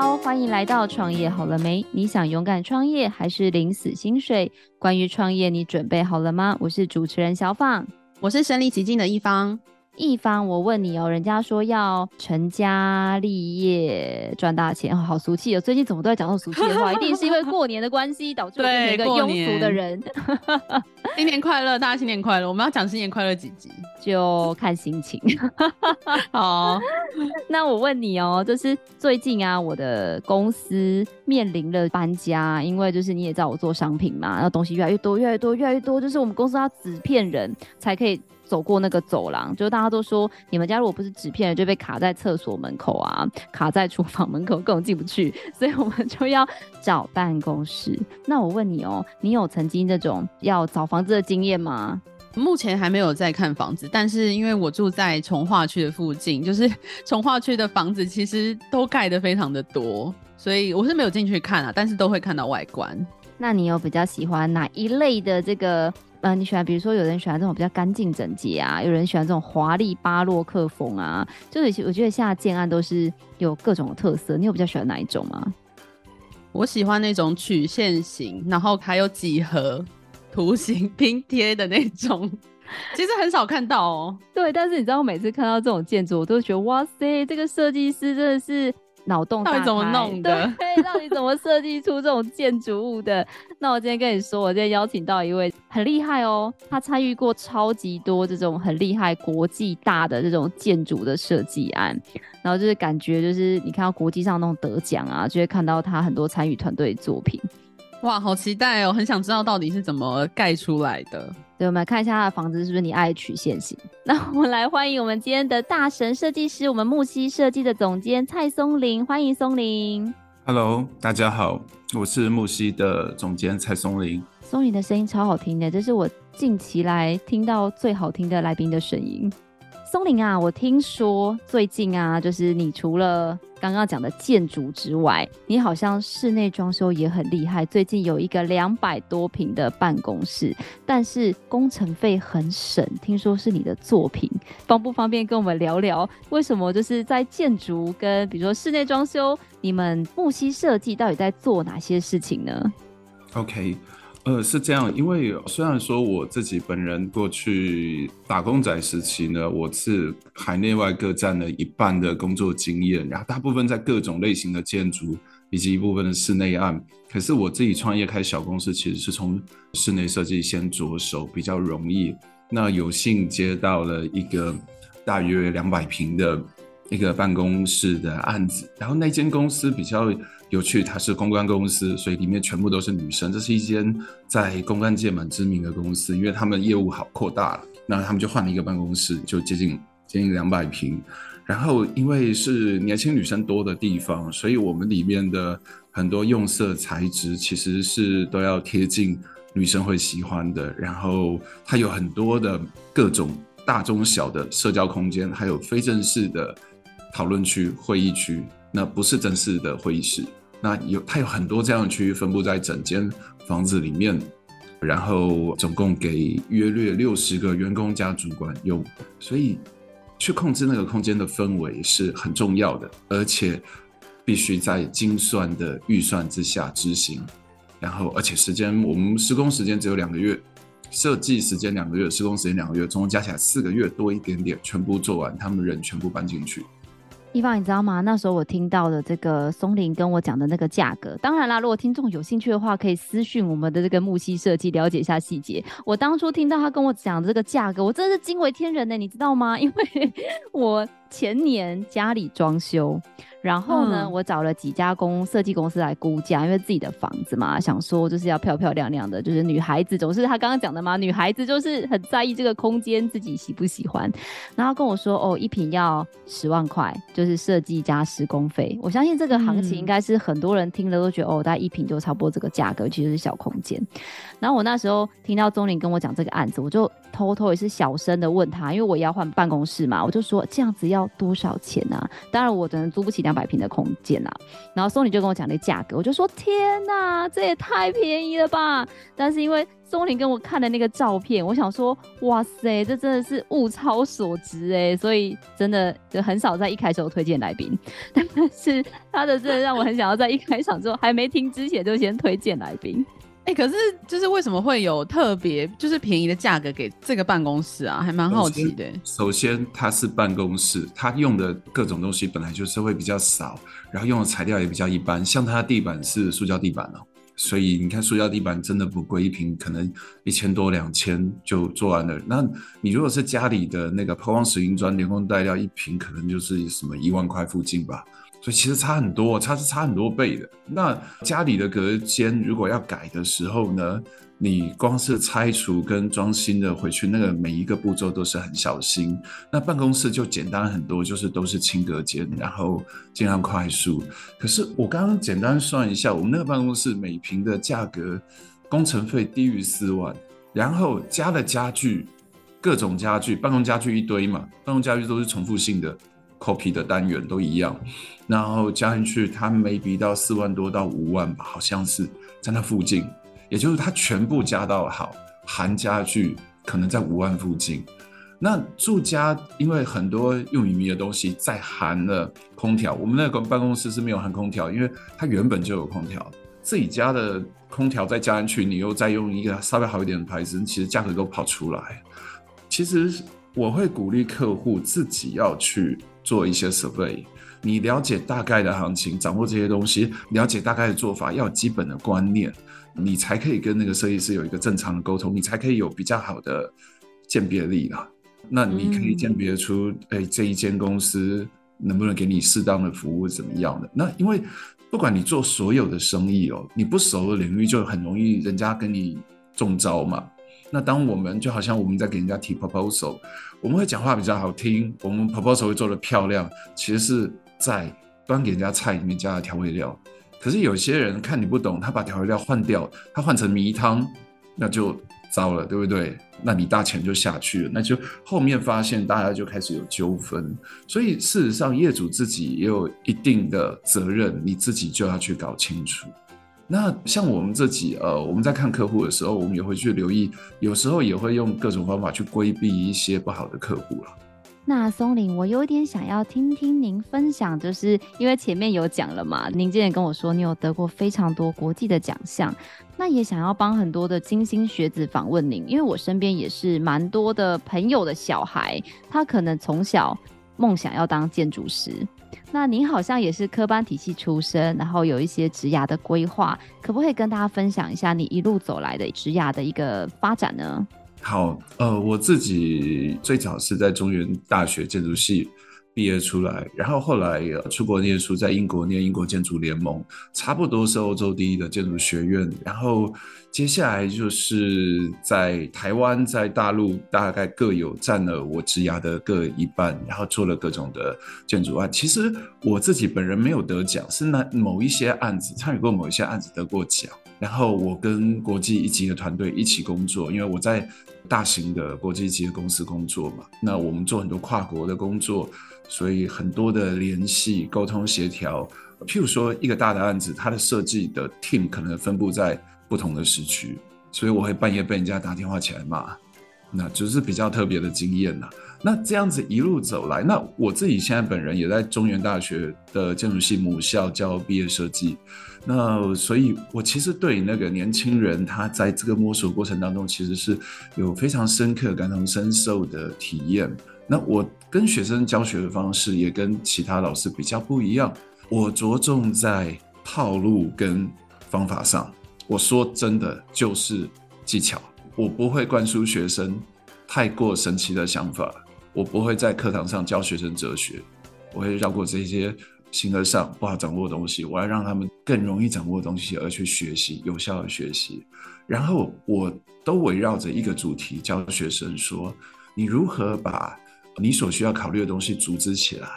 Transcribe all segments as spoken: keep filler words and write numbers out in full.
好，欢迎来到创业好了没？你想勇敢创业还是领死薪水？关于创业，你准备好了吗？我是主持人小访，我是身临其境的一方。一方，我问你哦，人家说要成家立业赚大钱，哦、好俗气哦！最近怎么都在讲到俗气的话，一定是因为过年的关系导致我变成一个庸俗的人。新年快乐，大家新年快乐！我们要讲新年快乐几集，就看心情。好，那我问你哦，就是最近啊，我的公司面临了搬家，因为就是你也知道我做商品嘛，然后东西越来越多，越来越多，越来越多，就是我们公司要纸片人才可以走过那个走廊，就大家都说你们家如果不是纸片人就被卡在厕所门口啊，卡在厨房门口，根本进不去，所以我们就要找办公室。那我问你哦，你有曾经这种要找房子的经验吗？目前还没有在看房子，但是因为我住在重划区的附近，就是重划区的房子其实都盖得非常的多，所以我是没有进去看啊，但是都会看到外观。那你有比较喜欢哪一类的这个呃，你喜欢，比如说有人喜欢这种比较干净整洁啊，有人喜欢这种华丽巴洛克风啊，就是我觉得现在建案都是有各种特色，你有比较喜欢哪一种吗？我喜欢那种曲线型，然后还有几何图形拼贴的那种，其实很少看到哦。对，但是你知道我每次看到这种建筑，我都觉得哇塞，这个设计师真的是脑洞大开，到底怎么弄的？对，到底怎么设计出这种建筑物的？那我今天跟你说，我今天邀请到一位很厉害哦，他参与过超级多这种很厉害国际大的这种建筑的设计案，然后就是感觉就是你看到国际上那种得奖啊，就会看到他很多参与团队的作品。哇，好期待哦，很想知道到底是怎么盖出来的。对，我们来看一下他的房子是不是你爱曲线型。那我们来欢迎我们今天的大神设计师，我们木溪设计的总监蔡松龄，欢迎松龄。 Hello， 大家好，我是木溪的总监蔡松龄。松龄的声音超好听的，这是我近期来听到最好听的来宾的声音。松龄啊，我听说最近啊，就是你除了刚刚讲的建筑之外，你好像室内装修也很厉害，最近有一个两百多平的办公室，但是工程费很省，听说是你的作品，方不方便跟我们聊聊为什么就是在建筑跟比如说室内装修，你们木溪设计到底在做哪些事情呢？ OK，呃，是这样，因为虽然说我自己本人过去打工仔时期呢，我是海内外各占了一半的工作经验，然后大部分在各种类型的建筑以及一部分的室内案，可是我自己创业开小公司其实是从室内设计先着手比较容易。那有幸接到了一个大约两百平的一个办公室的案子，然后那间公司比较有趣，它是公关公司，所以里面全部都是女生，这是一间在公关界蛮知名的公司，因为他们业务好扩大了，那他们就换了一个办公室，就接近接近两百平，然后因为是年轻女生多的地方，所以我们里面的很多用色材质其实是都要贴近女生会喜欢的，然后它有很多的各种大中小的社交空间，还有非正式的讨论区、会议区，那不是正式的会议室，那有它有很多这样的区域分布在整间房子里面，然后总共给约略六十个员工加主管用，所以去控制那个空间的氛围是很重要的，而且必须在精算的预算之下执行，然后而且时间我们施工时间只有两个月。设计时间两个月，施工时间两个月，总共加起来四个月多一点点，全部做完，他们人全部搬进去。一方，你知道吗？那时候我听到的这个松龄跟我讲的那个价格，当然啦，如果听众有兴趣的话，可以私讯我们的这个木溪设计了解一下细节。我当初听到他跟我讲的这个价格，我真的是惊为天人呢，你知道吗？因为我前年家里装修，然后呢，嗯、我找了几家公设计公司来估价，因为自己的房子嘛，想说就是要漂漂亮亮的，就是女孩子总是他刚刚讲的嘛，女孩子就是很在意这个空间自己喜不喜欢，然后跟我说哦，一坪要十万块。就是设计加施工费，我相信这个行情应该是很多人听了都觉得、嗯、哦，大概一坪就差不多这个价格，其实是小空间。然后我那时候听到松龄跟我讲这个案子，我就偷偷也是小声的问他，因为我也要换办公室嘛，我就说这样子要多少钱啊？当然我只能租不起两百平的空间啊。然后Sony就跟我讲那价格，我就说天哪，这也太便宜了吧！但是因为松林跟我看的那个照片，我想说哇塞，这真的是物超所值哎，所以真的就很少在一开始有推荐来宾，但是他的真的让我很想要在一开场之后还没听之前就先推荐来宾。哎、欸，可是就是为什么会有特别就是便宜的价格给这个办公室啊？还蛮好奇的。首先它是办公室，它用的各种东西本来就是会比较少，然后用的材料也比较一般，像它的地板是塑胶地板哦。所以你看塑胶地板真的不贵，一坪可能一千多两千就做完了。那你如果是家里的那个抛光石英砖连工带料，一坪可能就是什么一万块附近吧。所以其实差很多，差是差很多倍的。那家里的隔间如果要改的时候呢，你光是拆除跟装新的回去，那个每一个步骤都是很小心。那办公室就简单很多，就是都是轻隔间，然后尽量快速。可是我刚刚简单算一下，我们那个办公室每平的价格，工程费低于四万，然后加了家具，各种家具，办公家具一堆嘛，办公家具都是重复性的 copy 的单元都一样，然后加进去，它 maybe 到四万多到五万吧，好像是在那附近。也就是它全部加到好，含家具可能在五万附近。那住家因为很多用语迷的东西再含了空调，我们那个办公室是没有含空调，因为它原本就有空调，自己家的空调再加进去，你又再用一个稍微好一点的牌子，其实价格都跑出来。其实我会鼓励客户自己要去做一些 survey。你了解大概的行情，掌握这些东西，了解大概的做法，要有基本的观念，你才可以跟那个设计师有一个正常的沟通，你才可以有比较好的鉴别力啦。那你可以鉴别出、嗯欸、这一间公司能不能给你适当的服务怎么样的。那因为不管你做所有的生意哦，你不熟的领域就很容易人家跟你中招嘛。那当我们就好像我们在给人家提 proposal， 我们会讲话比较好听，我们 proposal 会做得漂亮，其实是在端给人家菜里面加了调味料。可是有些人看你不懂，他把调味料换掉，他换成迷汤，那就糟了，对不对？那你大钱就下去了，那就后面发现大家就开始有纠纷。所以事实上业主自己也有一定的责任，你自己就要去搞清楚。那像我们自己呃，我们在看客户的时候，我们也会去留意，有时候也会用各种方法去规避一些不好的客户啦。那松林，我有点想要听听您分享，就是因为前面有讲了嘛，您之前跟我说你有得过非常多国际的奖项，那也想要帮很多的菁星学子访问您，因为我身边也是蛮多的朋友的小孩，他可能从小梦想要当建筑师。那您好像也是科班体系出身，然后有一些职涯的规划，可不可以跟大家分享一下你一路走来的职涯的一个发展呢？好，呃，我自己最早是在中原大学建筑系毕业出来，然后后来出国念书，在英国念英国建筑联盟，差不多是欧洲第一的建筑学院。然后接下来就是在台湾、在大陆大概各有占了我职涯的各一半，然后做了各种的建筑案。其实我自己本人没有得奖，是那某一些案子参与过，某一些案子得过奖。然后我跟国际一级的团队一起工作，因为我在大型的国际级的公司工作嘛，那我们做很多跨国的工作，所以很多的联系、沟通、协调。譬如说一个大的案子，它的设计的 team 可能分布在不同的时区，所以我会半夜被人家打电话起来骂，那就是比较特别的经验啦。那这样子一路走来，那我自己现在本人也在中原大学的建筑系母校教毕业设计。那所以我其实对那个年轻人，他在这个摸索过程当中其实是有非常深刻感同身受的体验。那我跟学生教学的方式也跟其他老师比较不一样，我着重在套路跟方法上，我说真的就是技巧，我不会灌输学生太过神奇的想法，我不会在课堂上教学生哲学，我会绕过这些形而上不好掌握的东西，我要让他们更容易掌握的东西而去学习，有效的学习。然后我都围绕着一个主题教学生说，你如何把你所需要考虑的东西组织起来，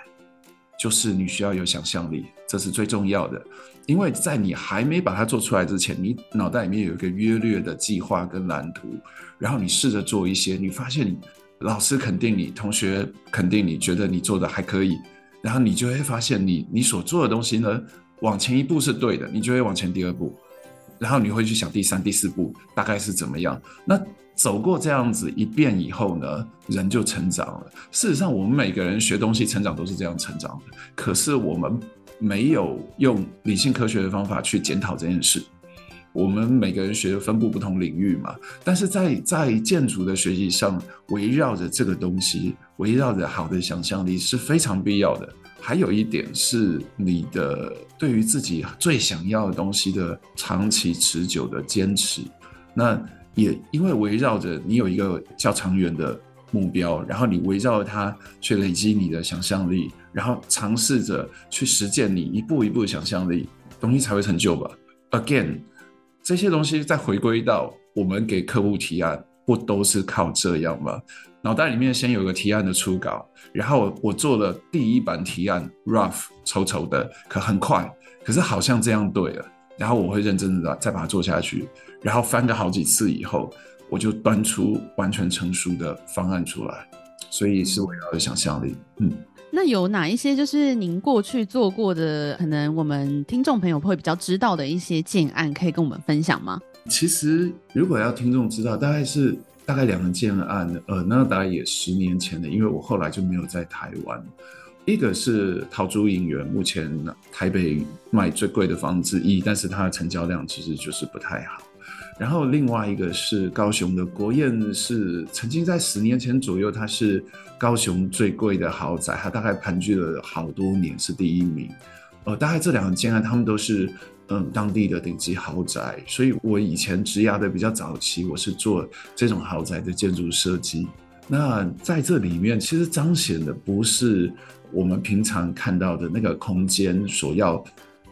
就是你需要有想象力，这是最重要的。因为在你还没把它做出来之前，你脑袋里面有一个约略的计划跟蓝图，然后你试着做一些，你发现你老师肯定你，同学肯定你，觉得你做的还可以，然后你就会发现你你所做的东西呢，往前一步是对的，你就会往前第二步，然后你会去想第三第四步大概是怎么样。那走过这样子一遍以后呢，人就成长了。事实上我们每个人学东西成长都是这样成长的，可是我们没有用理性科学的方法去检讨这件事。我们每个人学的分布不同领域嘛，但是在在建筑的学习上，围绕着这个东西，围绕着好的想象力是非常必要的。还有一点是你的对于自己最想要的东西的长期持久的坚持。那也因为围绕着你有一个较长远的目标，然后你围绕着它去累积你的想象力，然后尝试着去实践你一步一步的想象力，东西才会成就吧。 Again， 这些东西再回归到我们给客户提案，不都是靠这样吗？脑袋里面先有个提案的初稿，然后我做了第一版提案 rough 丑丑的，可很快，可是好像这样对了，然后我会认真的再把它做下去，然后翻个好几次以后，我就端出完全成熟的方案出来，所以是围绕着想象力。嗯，那有哪一些就是您过去做过的，可能我们听众朋友会比较知道的一些建案可以跟我们分享吗？其实如果要听众知道，大概是大概两个建案，呃，那大概也十年前的，因为我后来就没有在台湾。一个是桃竹影园，目前台北卖最贵的房子之一，但是它的成交量其实就是不太好。然后另外一个是高雄的国宴，是曾经在十年前左右，它是高雄最贵的豪宅，它大概盘踞了好多年，是第一名。呃，大概这两个建案，他们都是。嗯，当地的顶级豪宅，所以我以前职涯的比较早期，我是做这种豪宅的建筑设计。那在这里面，其实彰显的不是我们平常看到的那个空间所要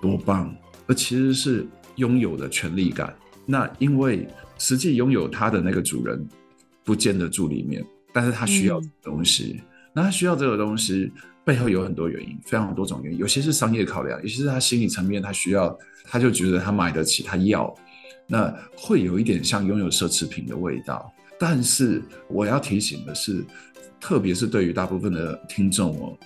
多棒，而其实是拥有的权力感。那因为实际拥有它的那个主人不见得住里面，但是他需要这个东西，嗯、那他需要这个东西。背后有很多原因，非常多种原因，有些是商业考量，有些是他心理层面，他需要，他就觉得他买得起，他要，那会有一点像拥有奢侈品的味道。但是我要提醒的是，特别是对于大部分的听众哦，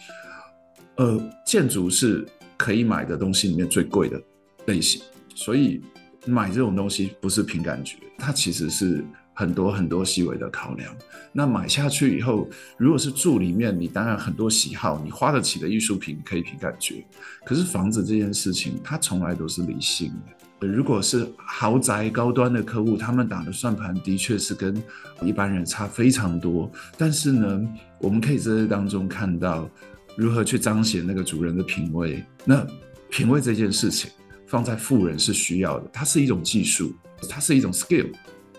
呃，建筑是可以买的东西里面最贵的类型，所以买这种东西不是凭感觉，它其实是很多很多细微的考量。那买下去以后，如果是住里面，你当然很多喜好，你花得起的艺术品可以凭感觉，可是房子这件事情它从来都是理性的。如果是豪宅高端的客户，他们打的算盘的确是跟一般人差非常多，但是呢，我们可以在这当中看到如何去彰显那个主人的品味。那品味这件事情放在富人是需要的，它是一种技术，它是一种 skill，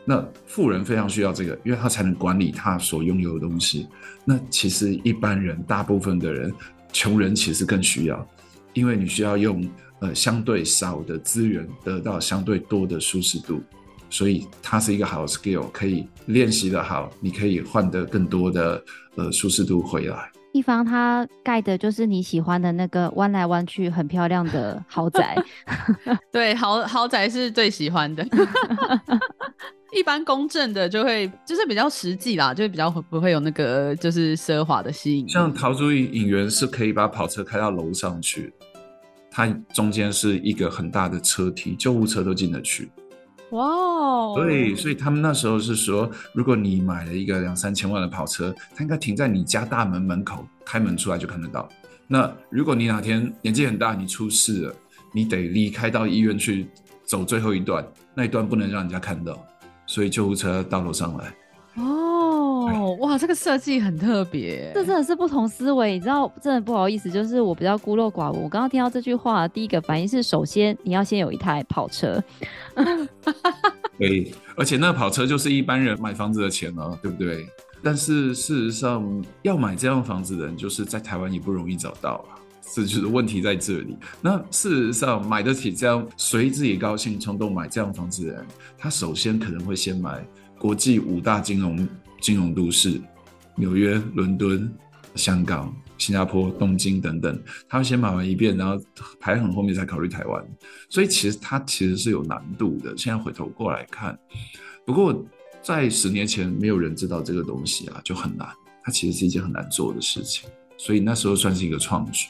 那富人非常需要这个，因为他才能管理他所拥有的东西。那其实一般人，大部分的人，穷人其实更需要，因为你需要用呃相对少的资源得到相对多的舒适度，所以它是一个好的 skill， 可以练习的好，你可以换得更多的呃舒适度回来。地方它盖的就是你喜欢的那个弯来弯去很漂亮的豪宅对， 豪, 豪宅是最喜欢的一般公正的就会就是比较实际啦，就比较不会有那个就是奢华的吸引。像桃竹影园是可以把跑车开到楼上去，它中间是一个很大的车梯，救护车都进得去。哇、wow ！对，所以他们那时候是说，如果你买了一个两三千万的跑车，它应该停在你家大门门口，开门出来就看得到。那如果你哪天年纪很大，你出事了，你得离开到医院去走最后一段，那一段不能让人家看到，所以救护车到楼上来。哦，哇，这个设计很特别，这真的是不同思维。你知道，真的不好意思，就是我比较孤陋寡闻。我刚刚听到这句话，第一个反应是，首先你要先有一台跑车。对，而且那跑车就是一般人买房子的钱哦，对不对？但是事实上，要买这样房子的人，就是在台湾也不容易找到啊，这就是问题在这里。那事实上，买得起这样随自己高兴冲动买这样房子的人，他首先可能会先买国际五大金融。金融都市，纽约、伦敦、香港，新加坡、东京等等，他先买完一遍，然后排很后面才考虑台湾，所以其实它其实是有难度的。现在回头过来看，不过在十年前没有人知道这个东西啊，就很难，它其实是一件很难做的事情，所以那时候算是一个创举。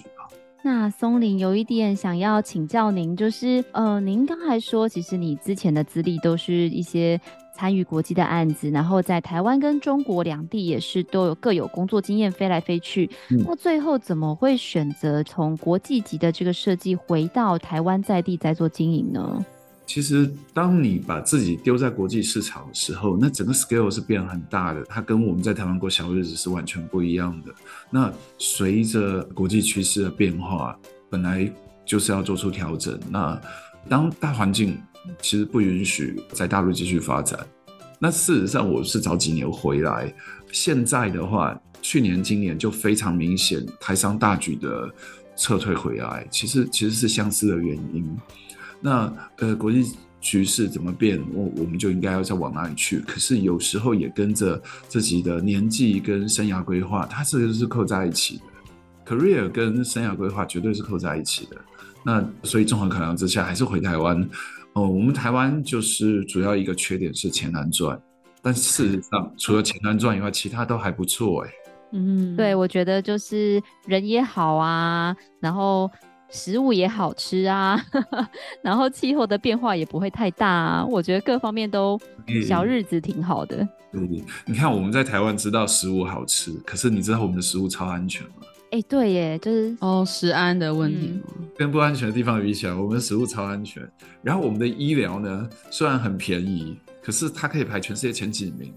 那松龄有一点想要请教您，就是呃，您刚才说其实你之前的资历都是一些参与国际的案子，然后在台湾跟中国两地也是都有各有工作经验，飞来飞去、嗯、那最后怎么会选择从国际级的这个设计回到台湾在地在做经营呢？其实当你把自己丢在国际市场的时候，那整个 scale 是变很大的，它跟我们在台湾过小日子是完全不一样的。那随着国际趋势的变化，本来就是要做出调整，那当大环境其实不允许在大陆继续发展，那事实上我是早几年回来，现在的话去年今年就非常明显台商大举的撤退回来，其实其实是相似的原因。那呃，国际局势怎么变，我我们就应该要再往哪里去。可是有时候也跟着自己的年纪跟生涯规划，它这个是扣在一起的。career 跟生涯规划绝对是扣在一起的。那所以综合考量之下，还是回台湾。哦、呃，我们台湾就是主要一个缺点是钱难赚，但事实上除了钱难赚以外，其他都还不错哎、欸。嗯，对，我觉得就是人也好啊，然后。食物也好吃啊，呵呵，然后气候的变化也不会太大啊，我觉得各方面都小日子挺好的、嗯嗯、你看我们在台湾知道食物好吃，可是你知道我们的食物超安全吗？哎、欸，对耶，就是哦，食安的问题、嗯、跟不安全的地方比起来，我们的食物超安全。然后我们的医疗呢，虽然很便宜，可是它可以排全世界前几名，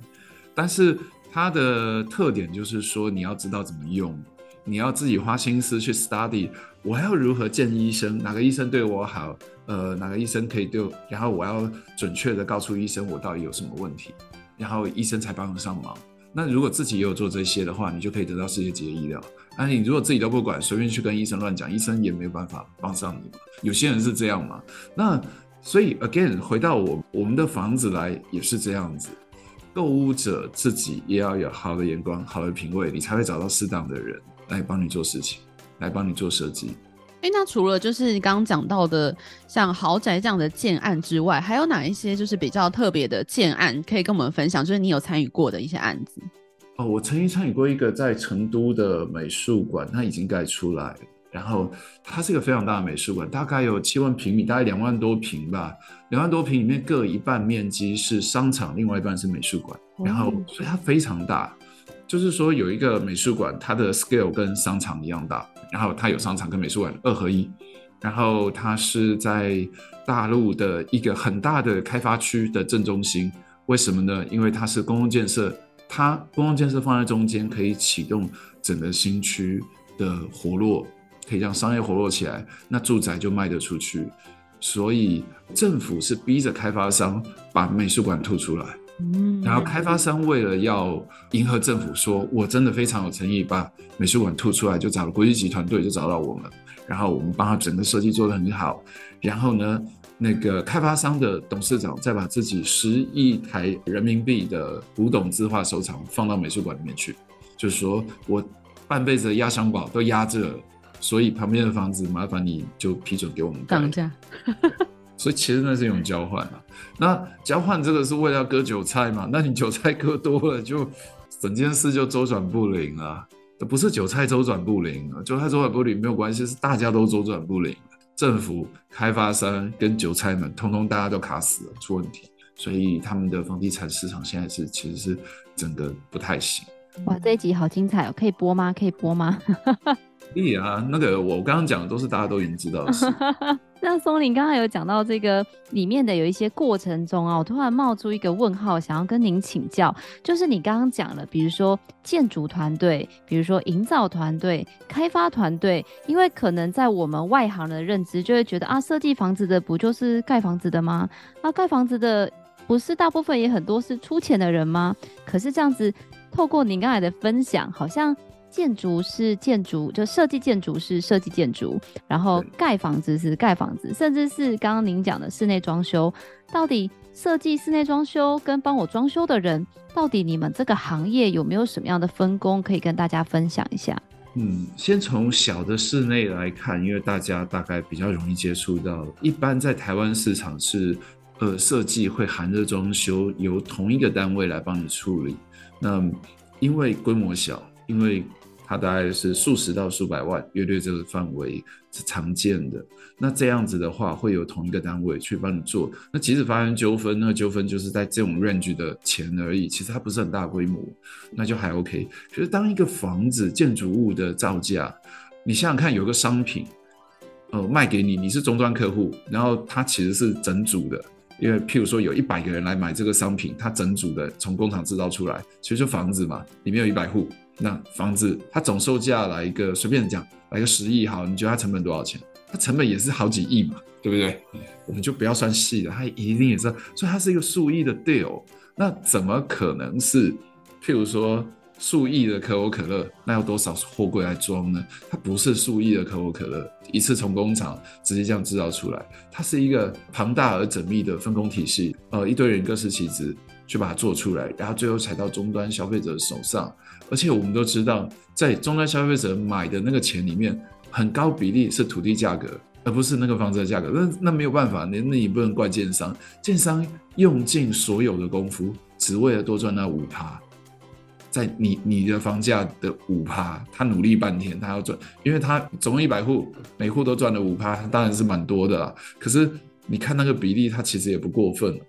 但是它的特点就是说你要知道怎么用，你要自己花心思去 study， 我要如何见医生，哪个医生对我好，呃，哪个医生可以对我，然后我要准确的告诉医生我到底有什么问题，然后医生才帮得上忙。那如果自己也有做这些的话，你就可以得到世界级的医疗。但是你如果自己都不管，随便去跟医生乱讲，医生也没有办法帮上你嘛。有些人是这样嘛。那所以 again 回到我我们的房子来也是这样子。购物者自己也要有好的眼光，好的品味，你才会找到适当的人来帮你做事情，来帮你做设计。欸，那除了就是你刚刚讲到的像豪宅这样的建案之外，还有哪一些就是比较特别的建案可以跟我们分享，就是你有参与过的一些案子？哦，我曾经参与过一个在成都的美术馆，它已经盖出来，然后它是一个非常大的美术馆，大概有七万平米，大概两万多平吧，两万多平里面各一半面积是商场，另外一半是美术馆，然后所以它非常大。就是说有一个美术馆，它的 scale 跟商场一样大，然后它有商场跟美术馆二合一，然后它是在大陆的一个很大的开发区的正中心。为什么呢？因为它是公共建设，它公共建设放在中间可以启动整个新区的活络，可以让商业活络起来，那住宅就卖得出去，所以政府是逼着开发商把美术馆吐出来。然后开发商为了要迎合政府说我真的非常有诚意把美术馆吐出来，就找了国际级团队，就找到我们，然后我们帮他整个设计做得很好。然后呢，那个开发商的董事长再把自己十亿台人民币的古董字画收藏放到美术馆里面去，就是说我半辈子的压箱宝都压着了，所以旁边的房子麻烦你就批准给我们涨价。所以其实那是一种交换嘛，那交换这个是为了要割韭菜嘛，那你韭菜割多了，就整件事就周转不灵了。不是韭菜周转不灵了，韭菜周转不灵没有关系，是大家都周转不灵，政府、开发商跟韭菜们，通通大家都卡死了，出问题。所以他们的房地产市场现在是其实是整个不太行。哇，这一集好精彩哦，可以播吗？可以播吗？可以啊，那个我刚刚讲的都是大家都已经知道的事。那松龄刚刚有讲到这个里面的有一些过程中啊，我突然冒出一个问号，想要跟您请教，就是你刚刚讲了，比如说建筑团队，比如说营造团队、开发团队，因为可能在我们外行的认知就会觉得啊，设计房子的不就是盖房子的吗？啊，盖房子的不是大部分也很多是出钱的人吗？可是这样子，透过您刚才的分享，好像建筑是建筑，就设计建筑是设计建筑，然后盖房子是盖房子，甚至是刚刚您讲的室内装修，到底设计室内装修跟帮我装修的人，到底你们这个行业有没有什么样的分工可以跟大家分享一下？嗯，先从小的室内来看，因为大家大概比较容易接触到，一般在台湾市场是呃设计会含热装修由同一个单位来帮你处理。那因为规模小，因为它大概是数十到数百万，约略这个范围是常见的。那这样子的话，会有同一个单位去帮你做。那即使发生纠纷，那个纠纷就是在这种 range 的钱而已，其实它不是很大规模，那就还 OK。可是当一个房子建筑物的造价，你想想看，有个商品，呃，卖给你，你是终端客户，然后它其实是整组的。因为譬如说有一百个人来买这个商品，它整组的从工厂制造出来，其实就房子嘛，里面有一百户，那房子它总售价来一个随便讲来个十亿好，你觉得它成本多少钱？它成本也是好几亿嘛，对不对？我们就不要算细了，它一定也是，所以它是一个数亿的 deal。那怎么可能是譬如说数亿的可口可乐，那要多少货柜来装呢？它不是数亿的可口可乐一次从工厂直接这样制造出来，它是一个庞大而缜密的分工体系，呃，一堆人各司其职去把它做出来，然后最后才到终端消费者手上。而且我们都知道，在终端消费者买的那个钱里面，很高比例是土地价格，而不是那个房子的价格。 那, 那没有办法，那你不能怪建商，建商用尽所有的功夫，只为了多赚那 百分之五，在 你, 你的房价的 百分之五， 他努力半天，他要赚，因为他总一百户，每户都赚了 百分之五， 当然是蛮多的啦。可是你看那个比例，他其实也不过分了。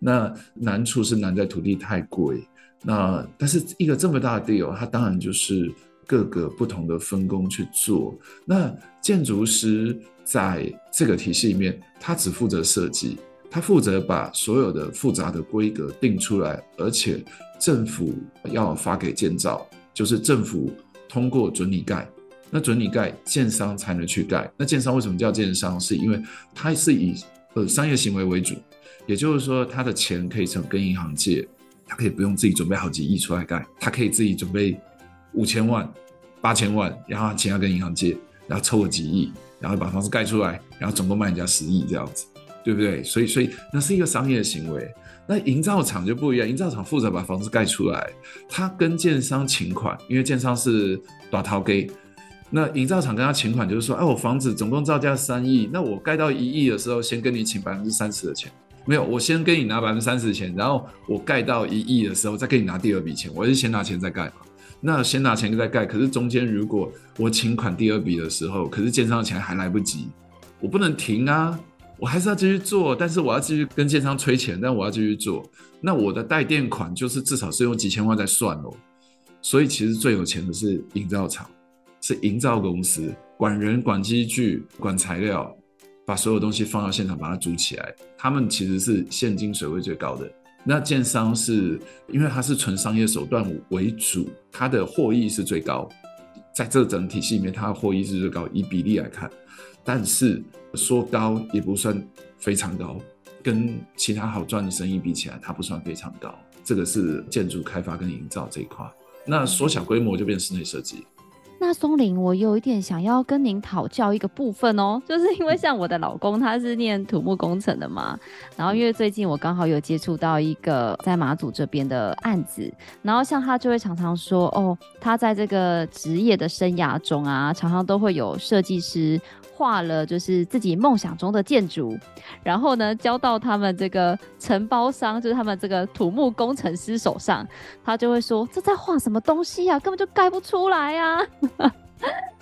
那难处是难在土地太贵，那但是一个这么大的 deal， 他当然就是各个不同的分工去做。那建筑师在这个体系里面，他只负责设计，他负责把所有的复杂的规格定出来，而且政府要发给建造，就是政府通过准你盖，那准你盖，建商才能去盖。那建商为什么叫建商？是因为它是以、呃、商业行为为主，也就是说他的钱可以跟银行借，他可以不用自己准备好几亿出来盖，他可以自己准备五千万、八千万，然后钱要跟银行借，然后凑了几亿，然后把房子盖出来，然后总共卖人家十亿这样子。对不对？所以，所以那是一个商业的行为。那营造厂就不一样，营造厂负责把房子盖出来，他跟建商请款，因为建商是大头家。那营造厂跟他请款，就是说，哎，我房子总共造价三亿，那我盖到一亿的时候，先跟你请百分之三十的钱。没有，我先跟你拿百分之三十的钱，然后我盖到一亿的时候，再跟你拿第二笔钱。我是先拿钱再盖嘛。那先拿钱再盖，可是中间如果我请款第二笔的时候，可是建商的钱还来不及，我不能停啊。我还是要继续做，但是我要继续跟建商催钱，但我要继续做。那我的代垫款就是至少是用几千万再算咯。所以其实最有钱的是营造厂，是营造公司，管人、管机具、管材料，把所有东西放到现场把它组起来。他们其实是现金水位最高的。那建商是因为它是纯商业手段为主，它的获益是最高。在这整体系里面，它的获益是最高，以比例来看。但是说高也不算非常高，跟其他好赚的生意比起来，它不算非常高。这个是建筑开发跟营造这一块。那缩小规模就变室内设计。那松霖，我有一点想要跟您讨教一个部分哦，就是因为像我的老公他是念土木工程的嘛，然后因为最近我刚好有接触到一个在马祖这边的案子，然后像他就会常常说，哦，他在这个职业的生涯中啊，常常都会有设计师画了就是自己梦想中的建筑，然后呢交到他们这个承包商，就是他们这个土木工程师手上，他就会说这在画什么东西啊，根本就盖不出来啊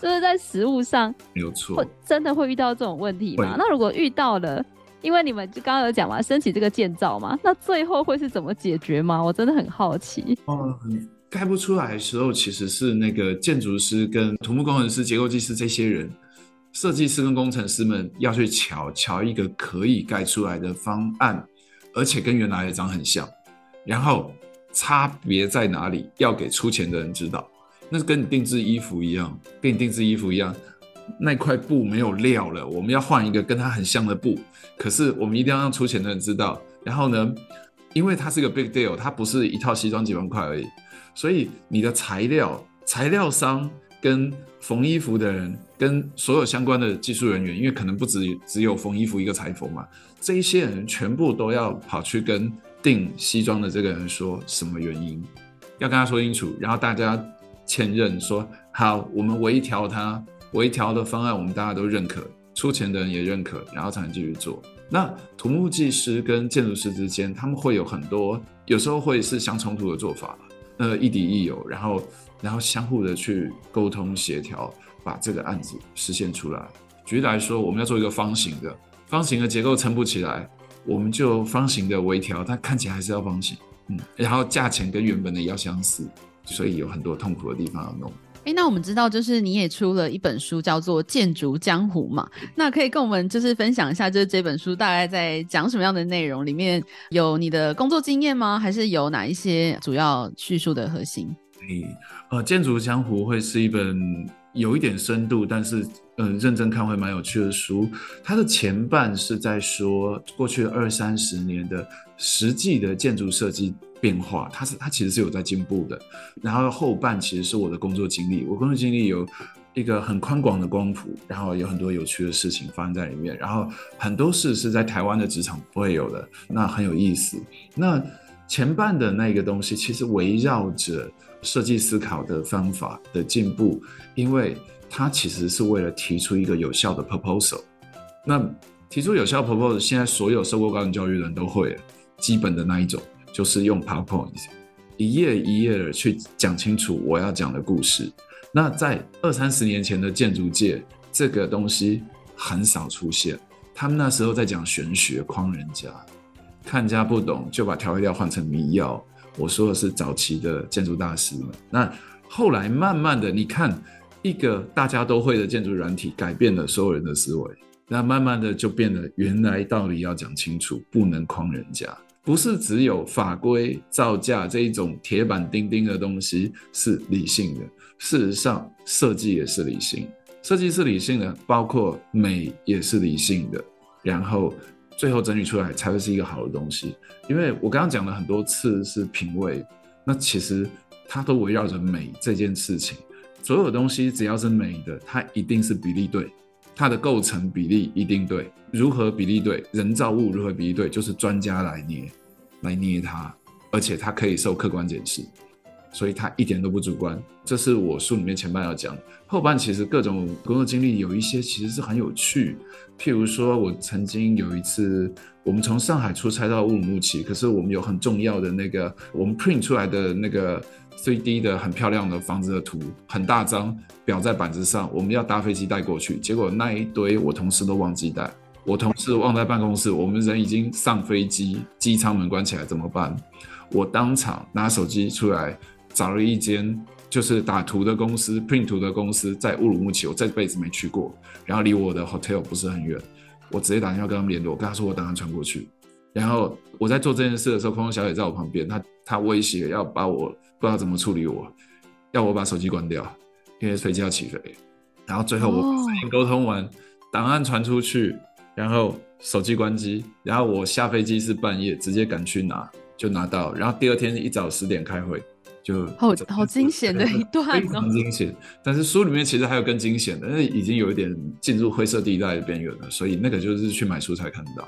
就是在实务上有错，真的会遇到这种问题吗？那如果遇到了，因为你们就刚刚有讲嘛，申请这个建造嘛，那最后会是怎么解决吗？我真的很好奇。嗯，盖不出来的时候，其实是那个建筑师跟土木工程师、结构技师这些人，设计师跟工程师们要去瞧瞧一个可以盖出来的方案，而且跟原来的长很像，然后差别在哪里要给出钱的人知道。那跟你定制衣服一样，跟你定制衣服一样，那块布没有料了，我们要换一个跟它很像的布，可是我们一定要让出钱的人知道。然后呢，因为它是个 big deal， 它不是一套西装几万块而已，所以你的材料材料商跟缝衣服的人跟所有相关的技术人员，因为可能不 只, 只有缝衣服一个裁缝嘛，这一些人全部都要跑去跟订西装的这个人说什么原因，要跟他说清楚，然后大家前任说好，我们微调它，微调的方案我们大家都认可，出钱的人也认可，然后才能继续做。那土木技师跟建筑师之间，他们会有很多，有时候会是相冲突的做法，呃，亦敌亦友，然后然后相互的去沟通协调，把这个案子实现出来。举例来说，我们要做一个方形的，方形的结构撑不起来，我们就方形的微调，它看起来还是要方形，嗯，然后价钱跟原本的也要相似，所以有很多痛苦的地方要弄。欸，那我们知道就是你也出了一本书叫做《建筑江湖》嘛，那可以跟我们就是分享一下，就是这本书大概在讲什么样的内容，里面有你的工作经验吗？还是有哪一些主要叙述的核心？欸呃、建筑江湖会是一本有一点深度，但是、呃、认真看会蛮有趣的书。它的前半是在说过去二三十年的实际的建筑设计变化， 它, 是它其实是有在进步的。然后后半其实是我的工作经历，我工作经历有一个很宽广的光谱，然后有很多有趣的事情发生在里面，然后很多事是在台湾的职场不会有的，那很有意思。那前半的那个东西其实围绕着设计思考的方法的进步，因为它其实是为了提出一个有效的 proposal。 那提出有效 proposal 现在所有受过高等教育的人都会了，基本的那一种就是用 PowerPoint 一页一页的去讲清楚我要讲的故事。那在二三十年前的建筑界，这个东西很少出现，他们那时候在讲玄学，诓人家，看人家不懂就把调味料换成迷药。我说的是早期的建筑大师们。那后来慢慢的，你看一个大家都会的建筑软体改变了所有人的思维，那慢慢的就变得原来道理要讲清楚，不能诓人家，不是只有法规造价这一种铁板钉钉的东西是理性的。事实上设计也是理性，设计是理性的，包括美也是理性的，然后最后整理出来才会是一个好的东西。因为我刚刚讲了很多次是品味，那其实它都围绕着美这件事情。所有东西只要是美的，它一定是比例对，它的构成比例一定对，如何比例对，人造物如何比例对，就是专家来捏来捏它，而且它可以受客观检视，所以它一点都不主观。这是我书里面前半要讲，后半其实各种工作经历有一些其实是很有趣。譬如说我曾经有一次，我们从上海出差到乌鲁木齐，可是我们有很重要的那个我们 print 出来的那个 三 D 的很漂亮的房子的图，很大张裱在板子上，我们要搭飞机带过去，结果那一堆我同事都忘记带，我同事忘在办公室，我们人已经上飞机，机舱门关起来怎么办？我当场拿手机出来找了一间就是打图的公司 print 图的公司，在乌鲁木齐，我这辈子没去过，然后离我的 hotel 不是很远，我直接打电话跟他们联络，跟他说我打算传过去。然后我在做这件事的时候，空中小姐在我旁边， 她, 她威胁要把我不知道怎么处理我，要我把手机关掉，因为飞机要起飞。然后最后我跟他们沟通完，档案传出去，然后手机关机，然后我下飞机是半夜，直接赶去拿就拿到，然后第二天一早十点开会。就好好惊险的一段，非常惊险。但是书里面其实还有更惊险的，但是已经有一点进入灰色地带的边缘了，所以那个就是去买书才看到。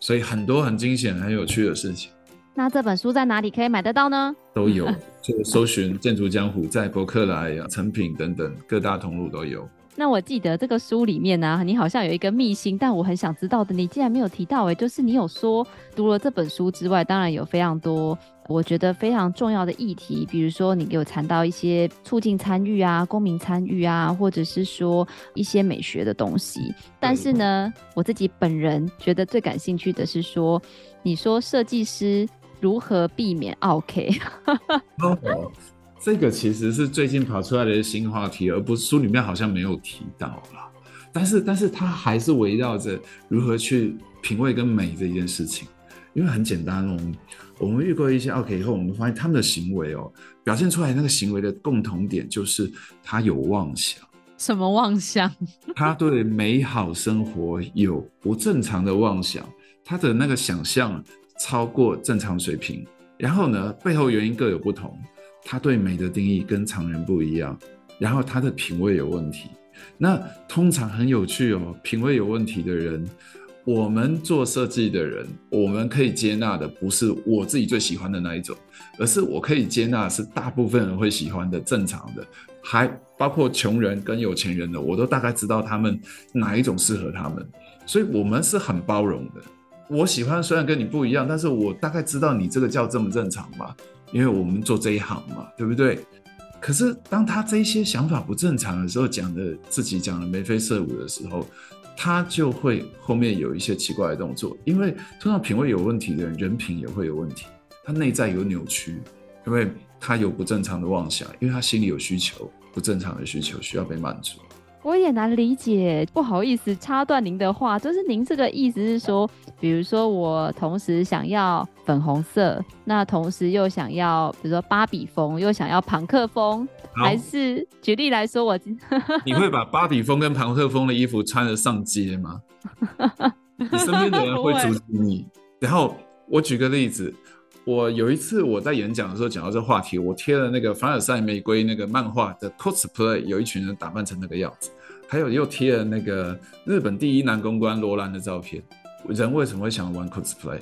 所以很多很惊险、很有趣的事情。那这本书在哪里可以买得到呢？都有，就搜寻《建筑江湖》在博客来、啊、成品等等各大通路都有。那我记得这个书里面啊，你好像有一个秘辛，但我很想知道的你竟然没有提到、欸、就是你有说读了这本书之外，当然有非常多我觉得非常重要的议题，比如说你有谈到一些促进参与啊、公民参与啊，或者是说一些美学的东西。但是呢，我自己本人觉得最感兴趣的是说，你说设计师如何避免奥客这个其实是最近跑出来的新话题，而不书里面好像没有提到啦。但是，但是它还是围绕着如何去品味跟美这件事情。因为很简单哦，我们遇过一些奥客以后，我们发现他们的行为哦，表现出来那个行为的共同点就是他有妄想。什么妄想？他对美好生活有不正常的妄想，他的那个想象超过正常水平。然后呢，背后原因各有不同。他对美的定义跟常人不一样，然后他的品味有问题。那通常很有趣哦，品味有问题的人我们做设计的人，我们可以接纳的不是我自己最喜欢的那一种，而是我可以接纳是大部分人会喜欢的正常的，还包括穷人跟有钱人的，我都大概知道他们哪一种适合他们，所以我们是很包容的。我喜欢虽然跟你不一样，但是我大概知道你这个叫这么正常嘛，因为我们做这一行嘛，对不对？可是当他这些想法不正常的时候，讲的自己讲的眉飞色舞的时候，他就会后面有一些奇怪的动作，因为通常品味有问题的人，人品也会有问题，他内在有扭曲，因为他有不正常的妄想，因为他心里有需求，不正常的需求需要被满足。我也难理解，不好意思插断您的话，就是您这个意思是说，比如说我同时想要粉红色，那同时又想要比如说芭比风，又想要庞克风，还是举例来说我你会把芭比风跟庞克风的衣服穿得上街吗？你身边的人会阻止你。然后我举个例子，我有一次我在演讲的时候讲到这话题，我贴了那个凡尔赛玫瑰那个漫画的 cosplay， 有一群人打扮成那个样子，还有又贴了那个日本第一男公关罗兰的照片。人为什么会想玩 cosplay？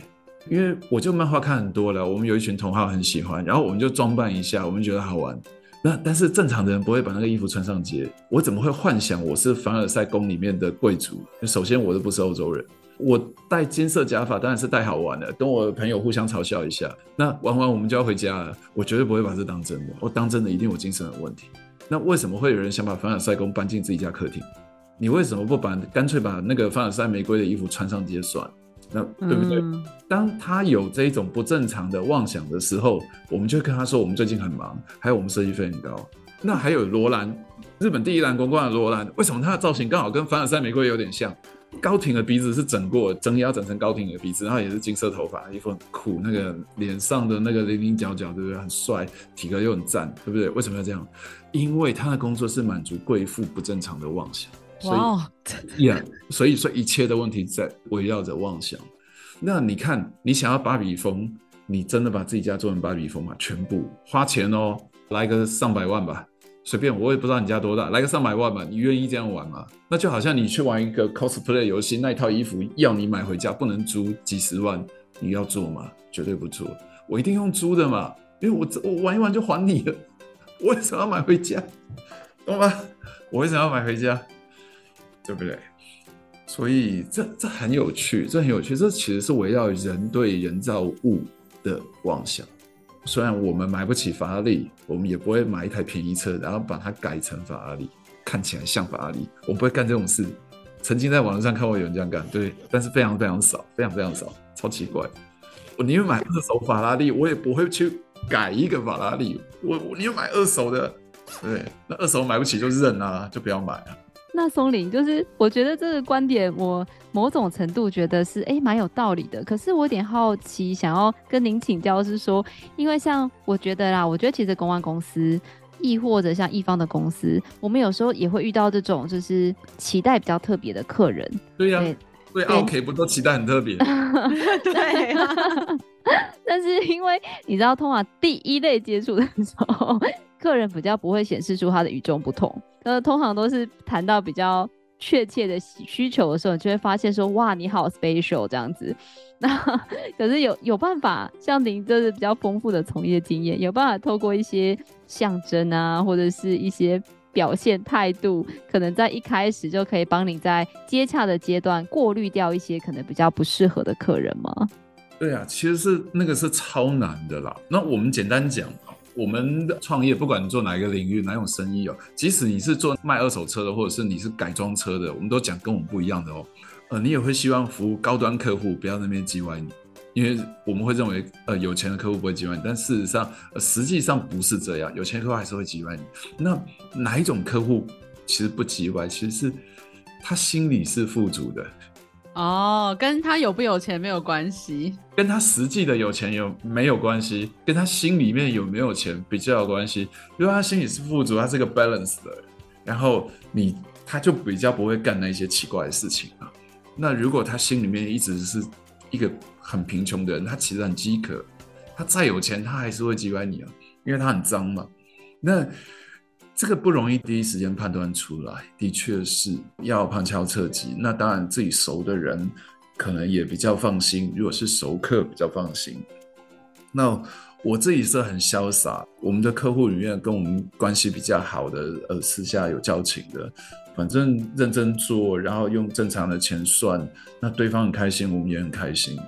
因为我就漫画看很多了，我们有一群同好很喜欢，然后我们就装扮一下，我们觉得好玩。那但是正常的人不会把那个衣服穿上街，我怎么会幻想我是凡尔赛宫里面的贵族？首先我都不是欧洲人，我戴金色假发当然是戴好玩的，跟我的朋友互相嘲笑一下，那玩完我们就要回家了，我绝对不会把这当真的，我当真的一定有精神有问题。那为什么会有人想把凡尔赛宫搬进自己家客厅？你为什么不把干脆把那个凡尔赛玫瑰的衣服穿上街算，那对不对、嗯、当他有这一种不正常的妄想的时候，我们就跟他说我们最近很忙，还有我们设计费很高。那还有罗兰，日本第一男公关的罗兰，为什么他的造型刚好跟凡尔赛玫瑰有点像？高挺的鼻子是整过，整也要整成高挺的鼻子，然后也是金色头发，衣服很酷，那个脸上的那个零零角角，对不对？很帅，体格又很赞，对不对？为什么要这样？因为他的工作是满足贵妇不正常的妄想。哇、wow. yeah, 所以所以一切的问题在围绕着妄想。那你看，你想要芭比风，你真的把自己家做成芭比风吗？全部花钱哦，来个上百万吧。随便，我也不知道你家多大，来个上百万嘛，你愿意这样玩吗？那就好像你去玩一个 cosplay 游戏，那一套衣服要你买回家，不能租几十万，你要做吗？绝对不做，我一定用租的嘛，因为 我, 我玩一玩就还你了，我为什么要买回家？懂吗？我为什么要买回家？对不对？所以 这, 这很有趣，这很有趣，这其实是围绕人对人造物的妄想。虽然我们买不起法拉利，我们也不会买一台便宜车然后把它改成法拉利，看起来像法拉利，我不会干这种事。曾经在网络上看过有人这样干，对，但是非常非常少，非常非常少，超奇怪。我宁愿买二手法拉利，我也不会去改一个法拉利，我宁愿买二手的。对，那二手买不起就认啊，就不要买啊。那松霖，就是我觉得这个观点我某种程度觉得是哎蛮有道理的，可是我有点好奇想要跟您请教是说，因为像我觉得啦，我觉得其实公关公司亦或者像一方的公司，我们有时候也会遇到这种就是期待比较特别的客人。对呀、啊，对 ，OK， 不都期待很特别。对、啊，但是因为你知道，通常第一类接触的时候，客人比较不会显示出他的与众不同，呃，通常都是谈到比较确切的需求的时候，你就会发现说，哇，你好 special 这样子。那可是有有办法，像您这是比较丰富的从业经验，有办法透过一些象征啊，或者是一些表现态度，可能在一开始就可以帮你在接洽的阶段过滤掉一些可能比较不适合的客人吗？对啊，其实是那个是超难的啦。那我们简单讲，我们创业不管你做哪一个领域哪种生意哦，即使你是做卖二手车的，或者是你是改装车的，我们都讲跟我们不一样的哦。呃，你也会希望服务高端客户，不要在那边叽歪你，因为我们会认为呃有钱的客户不会叽歪你，但事实上、呃、实际上不是这样，有钱的客户还是会叽歪你。那哪一种客户其实不叽歪，其实是他心里是富足的哦，跟他有不有钱没有关系，跟他实际的有钱有没有关系，跟他心里面有没有钱比较有关系。因为他心里是富足，他是个 balance 的人，然后你他就比较不会干那些奇怪的事情啊。那如果他心里面一直是一个很贫穷的人，他其实很饥渴，他再有钱他还是会击败你啊，因为他很脏嘛。那这个不容易第一时间判断出来，的确是要旁敲侧击。那当然自己熟的人可能也比较放心，如果是熟客比较放心。那我自己是很潇洒，我们的客户里面跟我们关系比较好的，呃，私下有交情的，反正认真做，然后用正常的钱算，那对方很开心，我们也很开心。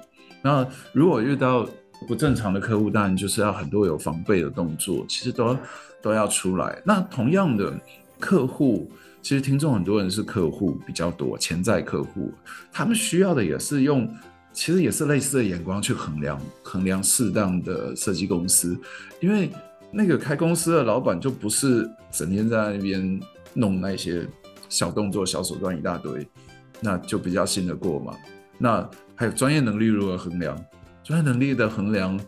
那如果遇到不正常的客户，当然就是要很多有防备的动作，其实都都要出来。那同样的客户，其实听众很多人是客户比较多，潜在客户，他们需要的也是用。其实也是类似的眼光去衡量衡量适当的设计公司，因为那个开公司的老板就不是整天在那边弄那些小动作小手段一大堆，那就比较信得过嘛。那还有专业能力如何衡量？专业能力的衡量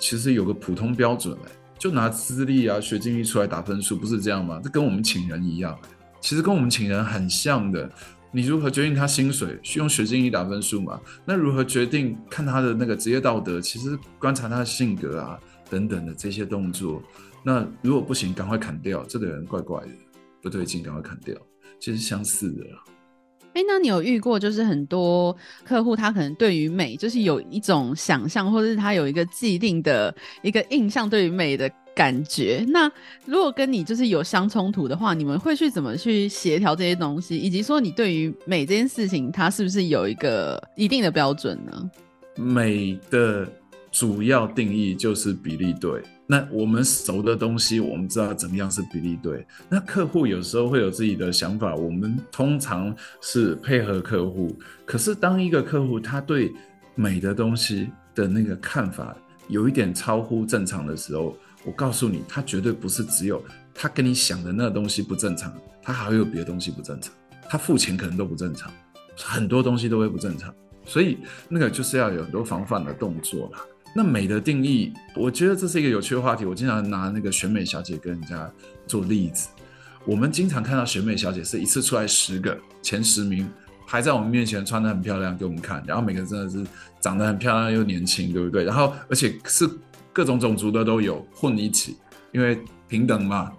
其实有个普通标准、欸、就拿资历啊学经历出来打分数，不是这样吗？这跟我们请人一样、欸、其实跟我们请人很像的。你如何决定他薪水？用学经历打分数嘛？那如何决定看他的那个职业道德？其实观察他的性格啊，等等的这些动作。那如果不行，赶快砍掉，这个人怪怪的，不对劲，赶快砍掉，其实相似的啦。欸、那你有遇过就是很多客户他可能对于美就是有一种想象，或是他有一个既定的一个印象对于美的感觉，那如果跟你就是有相冲突的话，你们会去怎么去协调这些东西，以及说你对于美这件事情它是不是有一个一定的标准呢？美的主要定义就是比例对，那我们熟的东西我们知道怎么样是比例对，那客户有时候会有自己的想法，我们通常是配合客户，可是当一个客户他对美的东西的那个看法有一点超乎正常的时候，我告诉你，他绝对不是只有他跟你想的那个东西不正常，他还会有别的东西不正常，他付钱可能都不正常，很多东西都会不正常，所以那个就是要有很多防范的动作啦。那美的定义，我觉得这是一个有趣的话题，我经常拿那个选美小姐跟人家做例子。我们经常看到选美小姐是一次出来十个前十名，排在我们面前，穿得很漂亮给我们看，然后每个真的是长得很漂亮又年轻，对不对？然后而且是各种种族的都有混一起，因为平等嘛。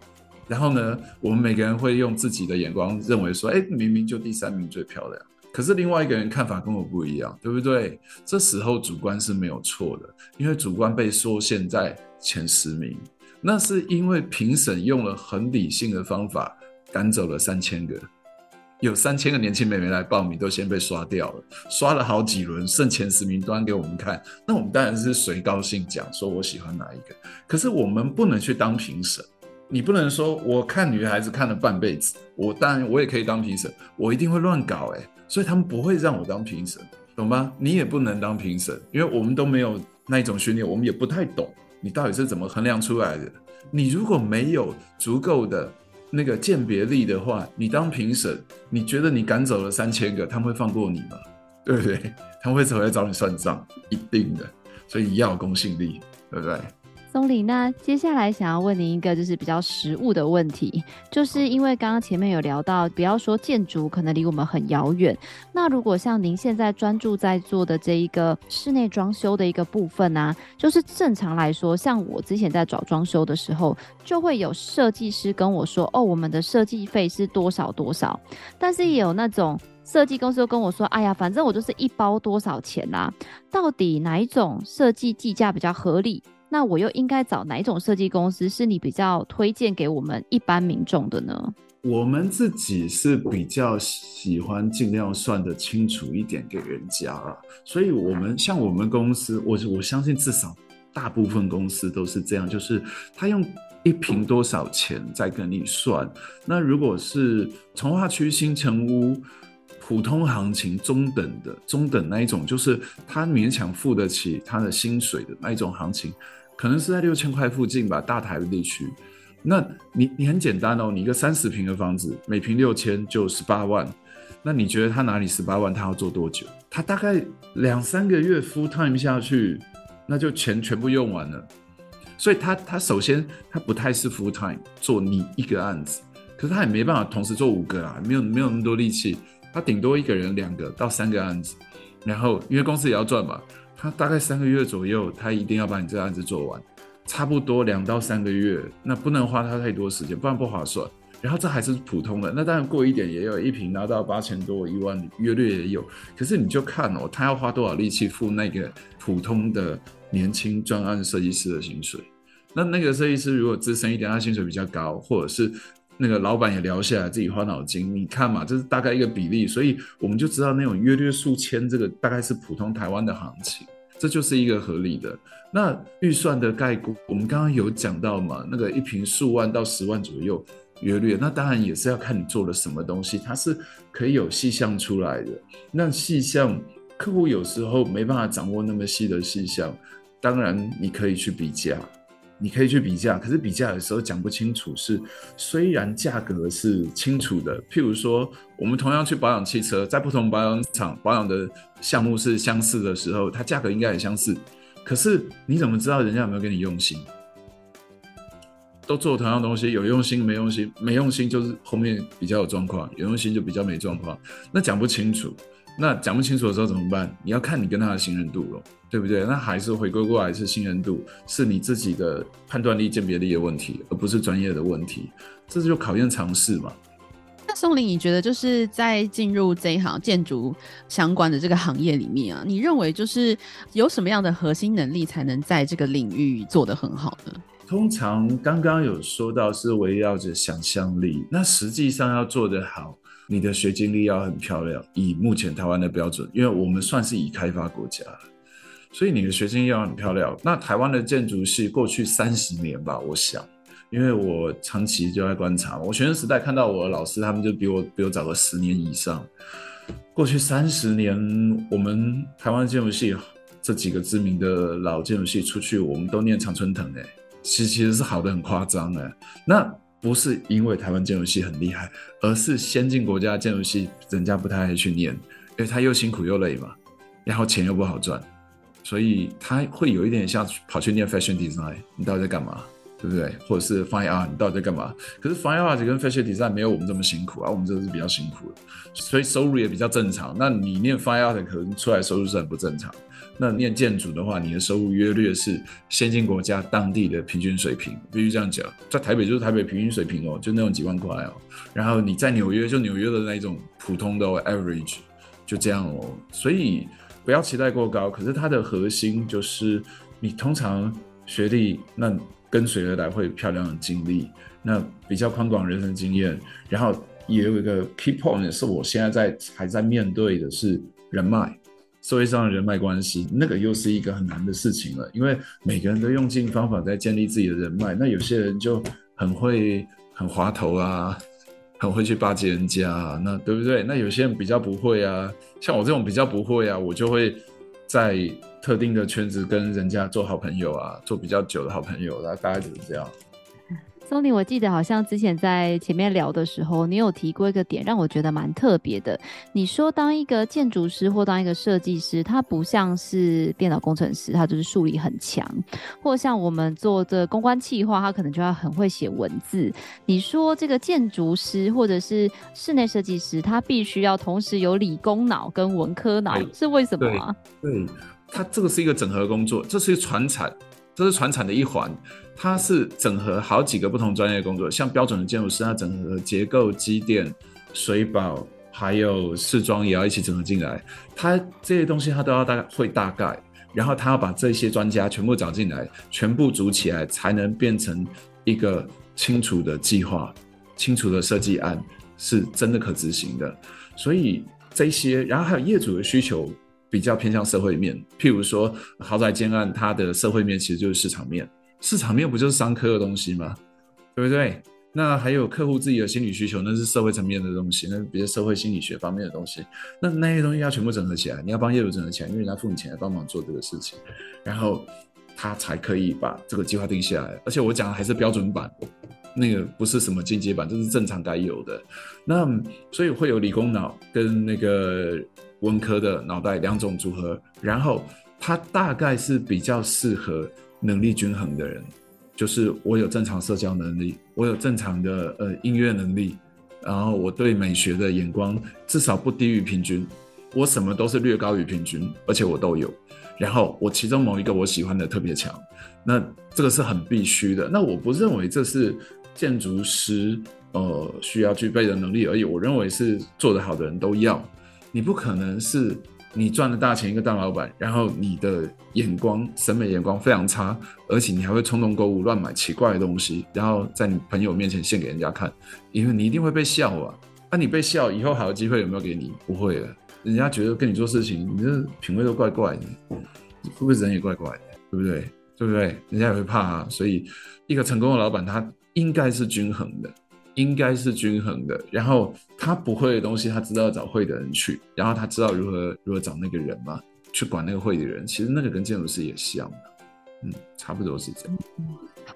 然后呢，我们每个人会用自己的眼光认为说，哎，明明就第三名最漂亮，可是另外一个人看法跟我不一样，对不对？这时候主观是没有错的，因为主观被缩限在前十名，那是因为评审用了很理性的方法赶走了三千个，有三千个年轻妹妹来报名都先被刷掉了，刷了好几轮，剩前十名端给我们看，那我们当然是随高兴讲说我喜欢哪一个，可是我们不能去当评审，你不能说我看女孩子看了半辈子，我当然我也可以当评审，我一定会乱搞欸，所以他们不会让我当评审，懂吗？你也不能当评审，因为我们都没有那一种训练，我们也不太懂你到底是怎么衡量出来的，你如果没有足够的那个鉴别力的话，你当评审，你觉得你赶走了三千个，他们会放过你吗？对不对？他们会回来找你算账，一定的。所以要有公信力，对不对？松霖，那接下来想要问您一个就是比较实务的问题，就是因为刚刚前面有聊到，不要说建筑可能离我们很遥远，那如果像您现在专注在做的这一个室内装修的一个部分啊，就是正常来说，像我之前在找装修的时候，就会有设计师跟我说，哦，我们的设计费是多少多少，但是也有那种设计公司就跟我说，哎呀，反正我就是一包多少钱啦、啊，到底哪一种设计计价比较合理？那我又应该找哪一种设计公司是你比较推荐给我们一般民众的呢？我们自己是比较喜欢尽量算得清楚一点给人家啦，所以我们像我们公司 我, 我相信至少大部分公司都是这样，就是他用一平多少钱再跟你算。那如果是从化区新成屋普通行情中等的中等那一种，就是他勉强付得起他的薪水的那一种行情，可能是在六千块附近吧，大台北地区。那 你, 你很简单哦，你一个三十平的房子，每平六千就十八万。那你觉得他哪里十八万？他要做多久？他大概两三个月 full time 下去，那就钱全部用完了。所以 他, 他首先他不太是 full time 做你一个案子，可是他也没办法同时做五个啦，没有没有那么多力气。他顶多一个人两个到三个案子，然后因为公司也要赚嘛，他大概三个月左右，他一定要把你这个案子做完，差不多两到三个月，那不能花他太多时间，不然不划算。然后这还是普通的，那当然贵一点也有一瓶拿到八千多一万约略也有，可是你就看哦，他要花多少力气付那个普通的年轻专案设计师的薪水。那那个设计师如果资深一点，他薪水比较高，或者是那个老板也聊下来自己花脑筋，你看嘛，这是大概一个比例，所以我们就知道那种约略数千这个大概是普通台湾的行情，这就是一个合理的。那预算的概估我们刚刚有讲到嘛，那个一瓶数万到十万左右约略，那当然也是要看你做了什么东西，它是可以有细项出来的。那细项客户有时候没办法掌握那么细的细项，当然你可以去比价，你可以去比价，可是比价的时候讲不清楚，是虽然价格是清楚的，譬如说我们同样去保养汽车，在不同保养厂保养的项目是相似的时候，它价格应该也相似，可是你怎么知道人家有没有跟你用心？都做同样东西，有用心没用心，没用心就是后面比较有状况，有用心就比较没状况，那讲不清楚，那讲不清楚的时候怎么办？你要看你跟他的信任度了，对不对？那还是回归过来是信任度，是你自己的判断力、鉴别力的问题，而不是专业的问题，这就考验常识嘛。那宋林，你觉得就是在进入这一行建筑相关的这个行业里面啊，你认为就是有什么样的核心能力才能在这个领域做得很好呢？通常刚刚有说到是围绕着想象力，那实际上要做得好，你的学经历要很漂亮，以目前台湾的标准，因为我们算是已开发国家，所以你的学经历要很漂亮。那台湾的建筑系过去三十年吧，我想，因为我长期就在观察，我学生时代看到我的老师，他们就比我比我早个十年以上。过去三十年，我们台湾建筑系这几个知名的老建筑系出去，我们都念常春藤、欸、其实是好的很夸张、欸、那不是因为台湾建筑系很厉害，而是先进国家建筑系人家不太爱去念，因为他又辛苦又累嘛，然后钱又不好赚，所以他会有一点像跑去念 fashion design， 你到底在干嘛，对不对？或者是 fine art， 你到底在干嘛？可是 fine art 跟 fashion design 没有我们这么辛苦啊，我们这是比较辛苦的，所以收入也比较正常。那你念 fine art 可能出来收入是很不正常，那念建筑的话，你的收入约略是先进国家当地的平均水平，必须这样讲，在台北就是台北平均水平哦，就那种几万块哦。然后你在纽约就纽约的那种普通的、哦、average， 就这样哦。所以不要期待过高，可是它的核心就是你通常学历，那跟随而来会漂亮的经历，那比较宽广人生经验，然后也有一个 key point 是我现在在还在面对的是人脉。社会上的人脉关系，那个又是一个很难的事情了，因为每个人都用尽方法在建立自己的人脉。那有些人就很会很滑头啊，很会去巴结人家啊，那对不对？那有些人比较不会啊，像我这种比较不会啊，我就会在特定的圈子跟人家做好朋友啊，做比较久的好朋友啊，大概就是这样。松林，我记得好像之前在前面聊的时候，你有提过一个点让我觉得蛮特别的，你说当一个建筑师或当一个设计师，他不像是电脑工程师，他就是数理很强，或像我们做的公关企划，他可能就要很会写文字。你说这个建筑师或者是室内设计师，他必须要同时有理工脑跟文科脑，是为什么啊？对，他这个是一个整合工作，这是传产，这是传产的一环，它是整合好几个不同专业的工作，像标准的建筑师，它整合结构、机电、水保，还有视装也要一起整合进来。它这些东西它都要大概会大概，然后它要把这些专家全部找进来，全部组起来，才能变成一个清楚的计划、清楚的设计案，是真的可执行的。所以这些，然后还有业主的需求。比较偏向社会面，譬如说豪宅建案，它的社会面其实就是市场面，市场面不就是商科的东西吗？对不对？那还有客户自己的心理需求，那是社会层面的东西，那是比较社会心理学方面的东西，那那些东西要全部整合起来，你要帮业主整合起来，因为人家付你钱来帮忙做这个事情，然后他才可以把这个计划定下来。而且我讲的还是标准版，那个不是什么进阶版，这是正常该有的。那所以会有理工脑跟那个文科的脑袋两种组合，然后他大概是比较适合能力均衡的人，就是我有正常社交能力，我有正常的、呃、音乐能力，然后我对美学的眼光至少不低于平均，我什么都是略高于平均，而且我都有，然后我其中某一个我喜欢的特别强，那这个是很必须的。那我不认为这是建筑师呃需要具备的能力而已。我认为是做得好的人都要，你不可能是你赚了大钱一个大老板，然后你的眼光审美眼光非常差，而且你还会冲动购物乱买奇怪的东西，然后在你朋友面前献给人家看，因为你一定会被笑啊。那、啊、你被笑以后好的机会有没有给你？不会了，人家觉得跟你做事情你这品味都怪怪的，会不会人也怪怪的，对不对？对不对？人家也会怕啊。所以一个成功的老板他应该是均衡的，应该是均衡的，然后他不会的东西他知道找会的人去，然后他知道如何如何找那个人嘛，去管那个会的人。其实那个跟建筑师也像的，嗯，差不多是这样。嗯、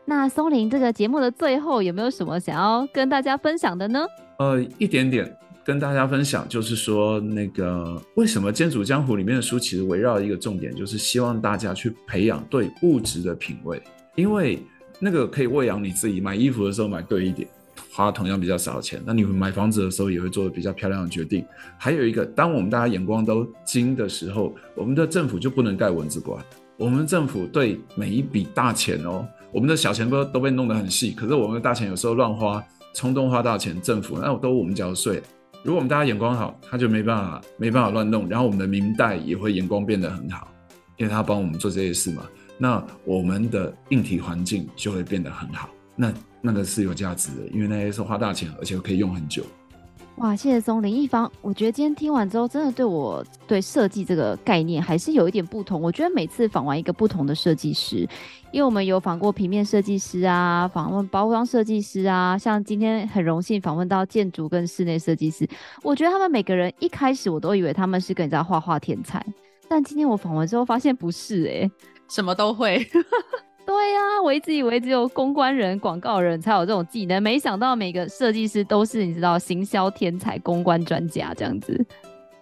那松林这个节目的最后有没有什么想要跟大家分享的呢？呃，一点点跟大家分享，就是说那个为什么建筑江湖里面的书其实围绕一个重点，就是希望大家去培养对物质的品味，因为那个可以喂养你自己。买衣服的时候买对一点，花同样比较少钱，那你们买房子的时候也会做比较漂亮的决定。还有一个，当我们大家眼光都精的时候，我们的政府就不能盖蚊子馆。我们政府对每一笔大钱哦，我们的小钱都被弄得很细，可是我们的大钱有时候乱花，冲动花大钱，政府那都我们缴税。如果我们大家眼光好，他就没办法没办法乱弄，然后我们的民代也会眼光变得很好，因为他帮我们做这些事嘛。那我们的硬体环境就会变得很好。那那个是有价值的，因为那些是花大钱，而且可以用很久。哇，谢谢松林。一方，我觉得今天听完之后，真的对我对设计这个概念还是有一点不同。我觉得每次访完一个不同的设计师，因为我们有访过平面设计师啊，访问包装设计师啊，像今天很荣幸访问到建筑跟室内设计师。我觉得他们每个人一开始我都以为他们是跟人家画画天才，但今天我访问之后发现不是哎、欸，什么都会。对啊，我一直以为只有公关人广告人才有这种技能，没想到每个设计师都是你知道行销天才公关专家这样子。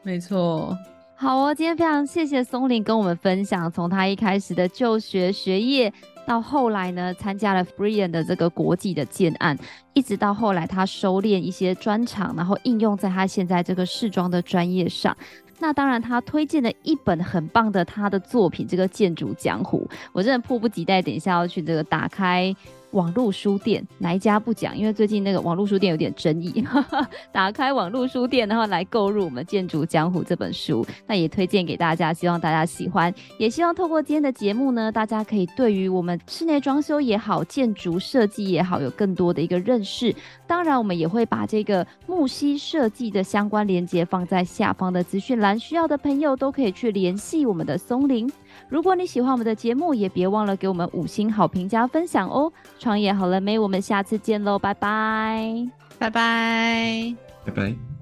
没错。好哦，今天非常谢谢松林跟我们分享从他一开始的就学学业，到后来呢参加了 Brian 的这个国际的建案，一直到后来他收敛一些专长，然后应用在他现在这个视装的专业上。那当然他推荐了一本很棒的他的作品，这个建筑江湖，我真的迫不及待等一下要去这个打开网络书店，哪一家不讲，因为最近那个网络书店有点争议打开网络书店然后来购入我们建筑江湖这本书，那也推荐给大家，希望大家喜欢，也希望透过今天的节目呢，大家可以对于我们室内装修也好，建筑设计也好，有更多的一个认识。当然我们也会把这个木西设计的相关连结放在下方的资讯栏，需要的朋友都可以去联系我们的松林。如果你喜欢我们的节目，也别忘了给我们五星好评加分享哦。创业好了没？我们下次见喽，拜拜，拜拜，拜拜。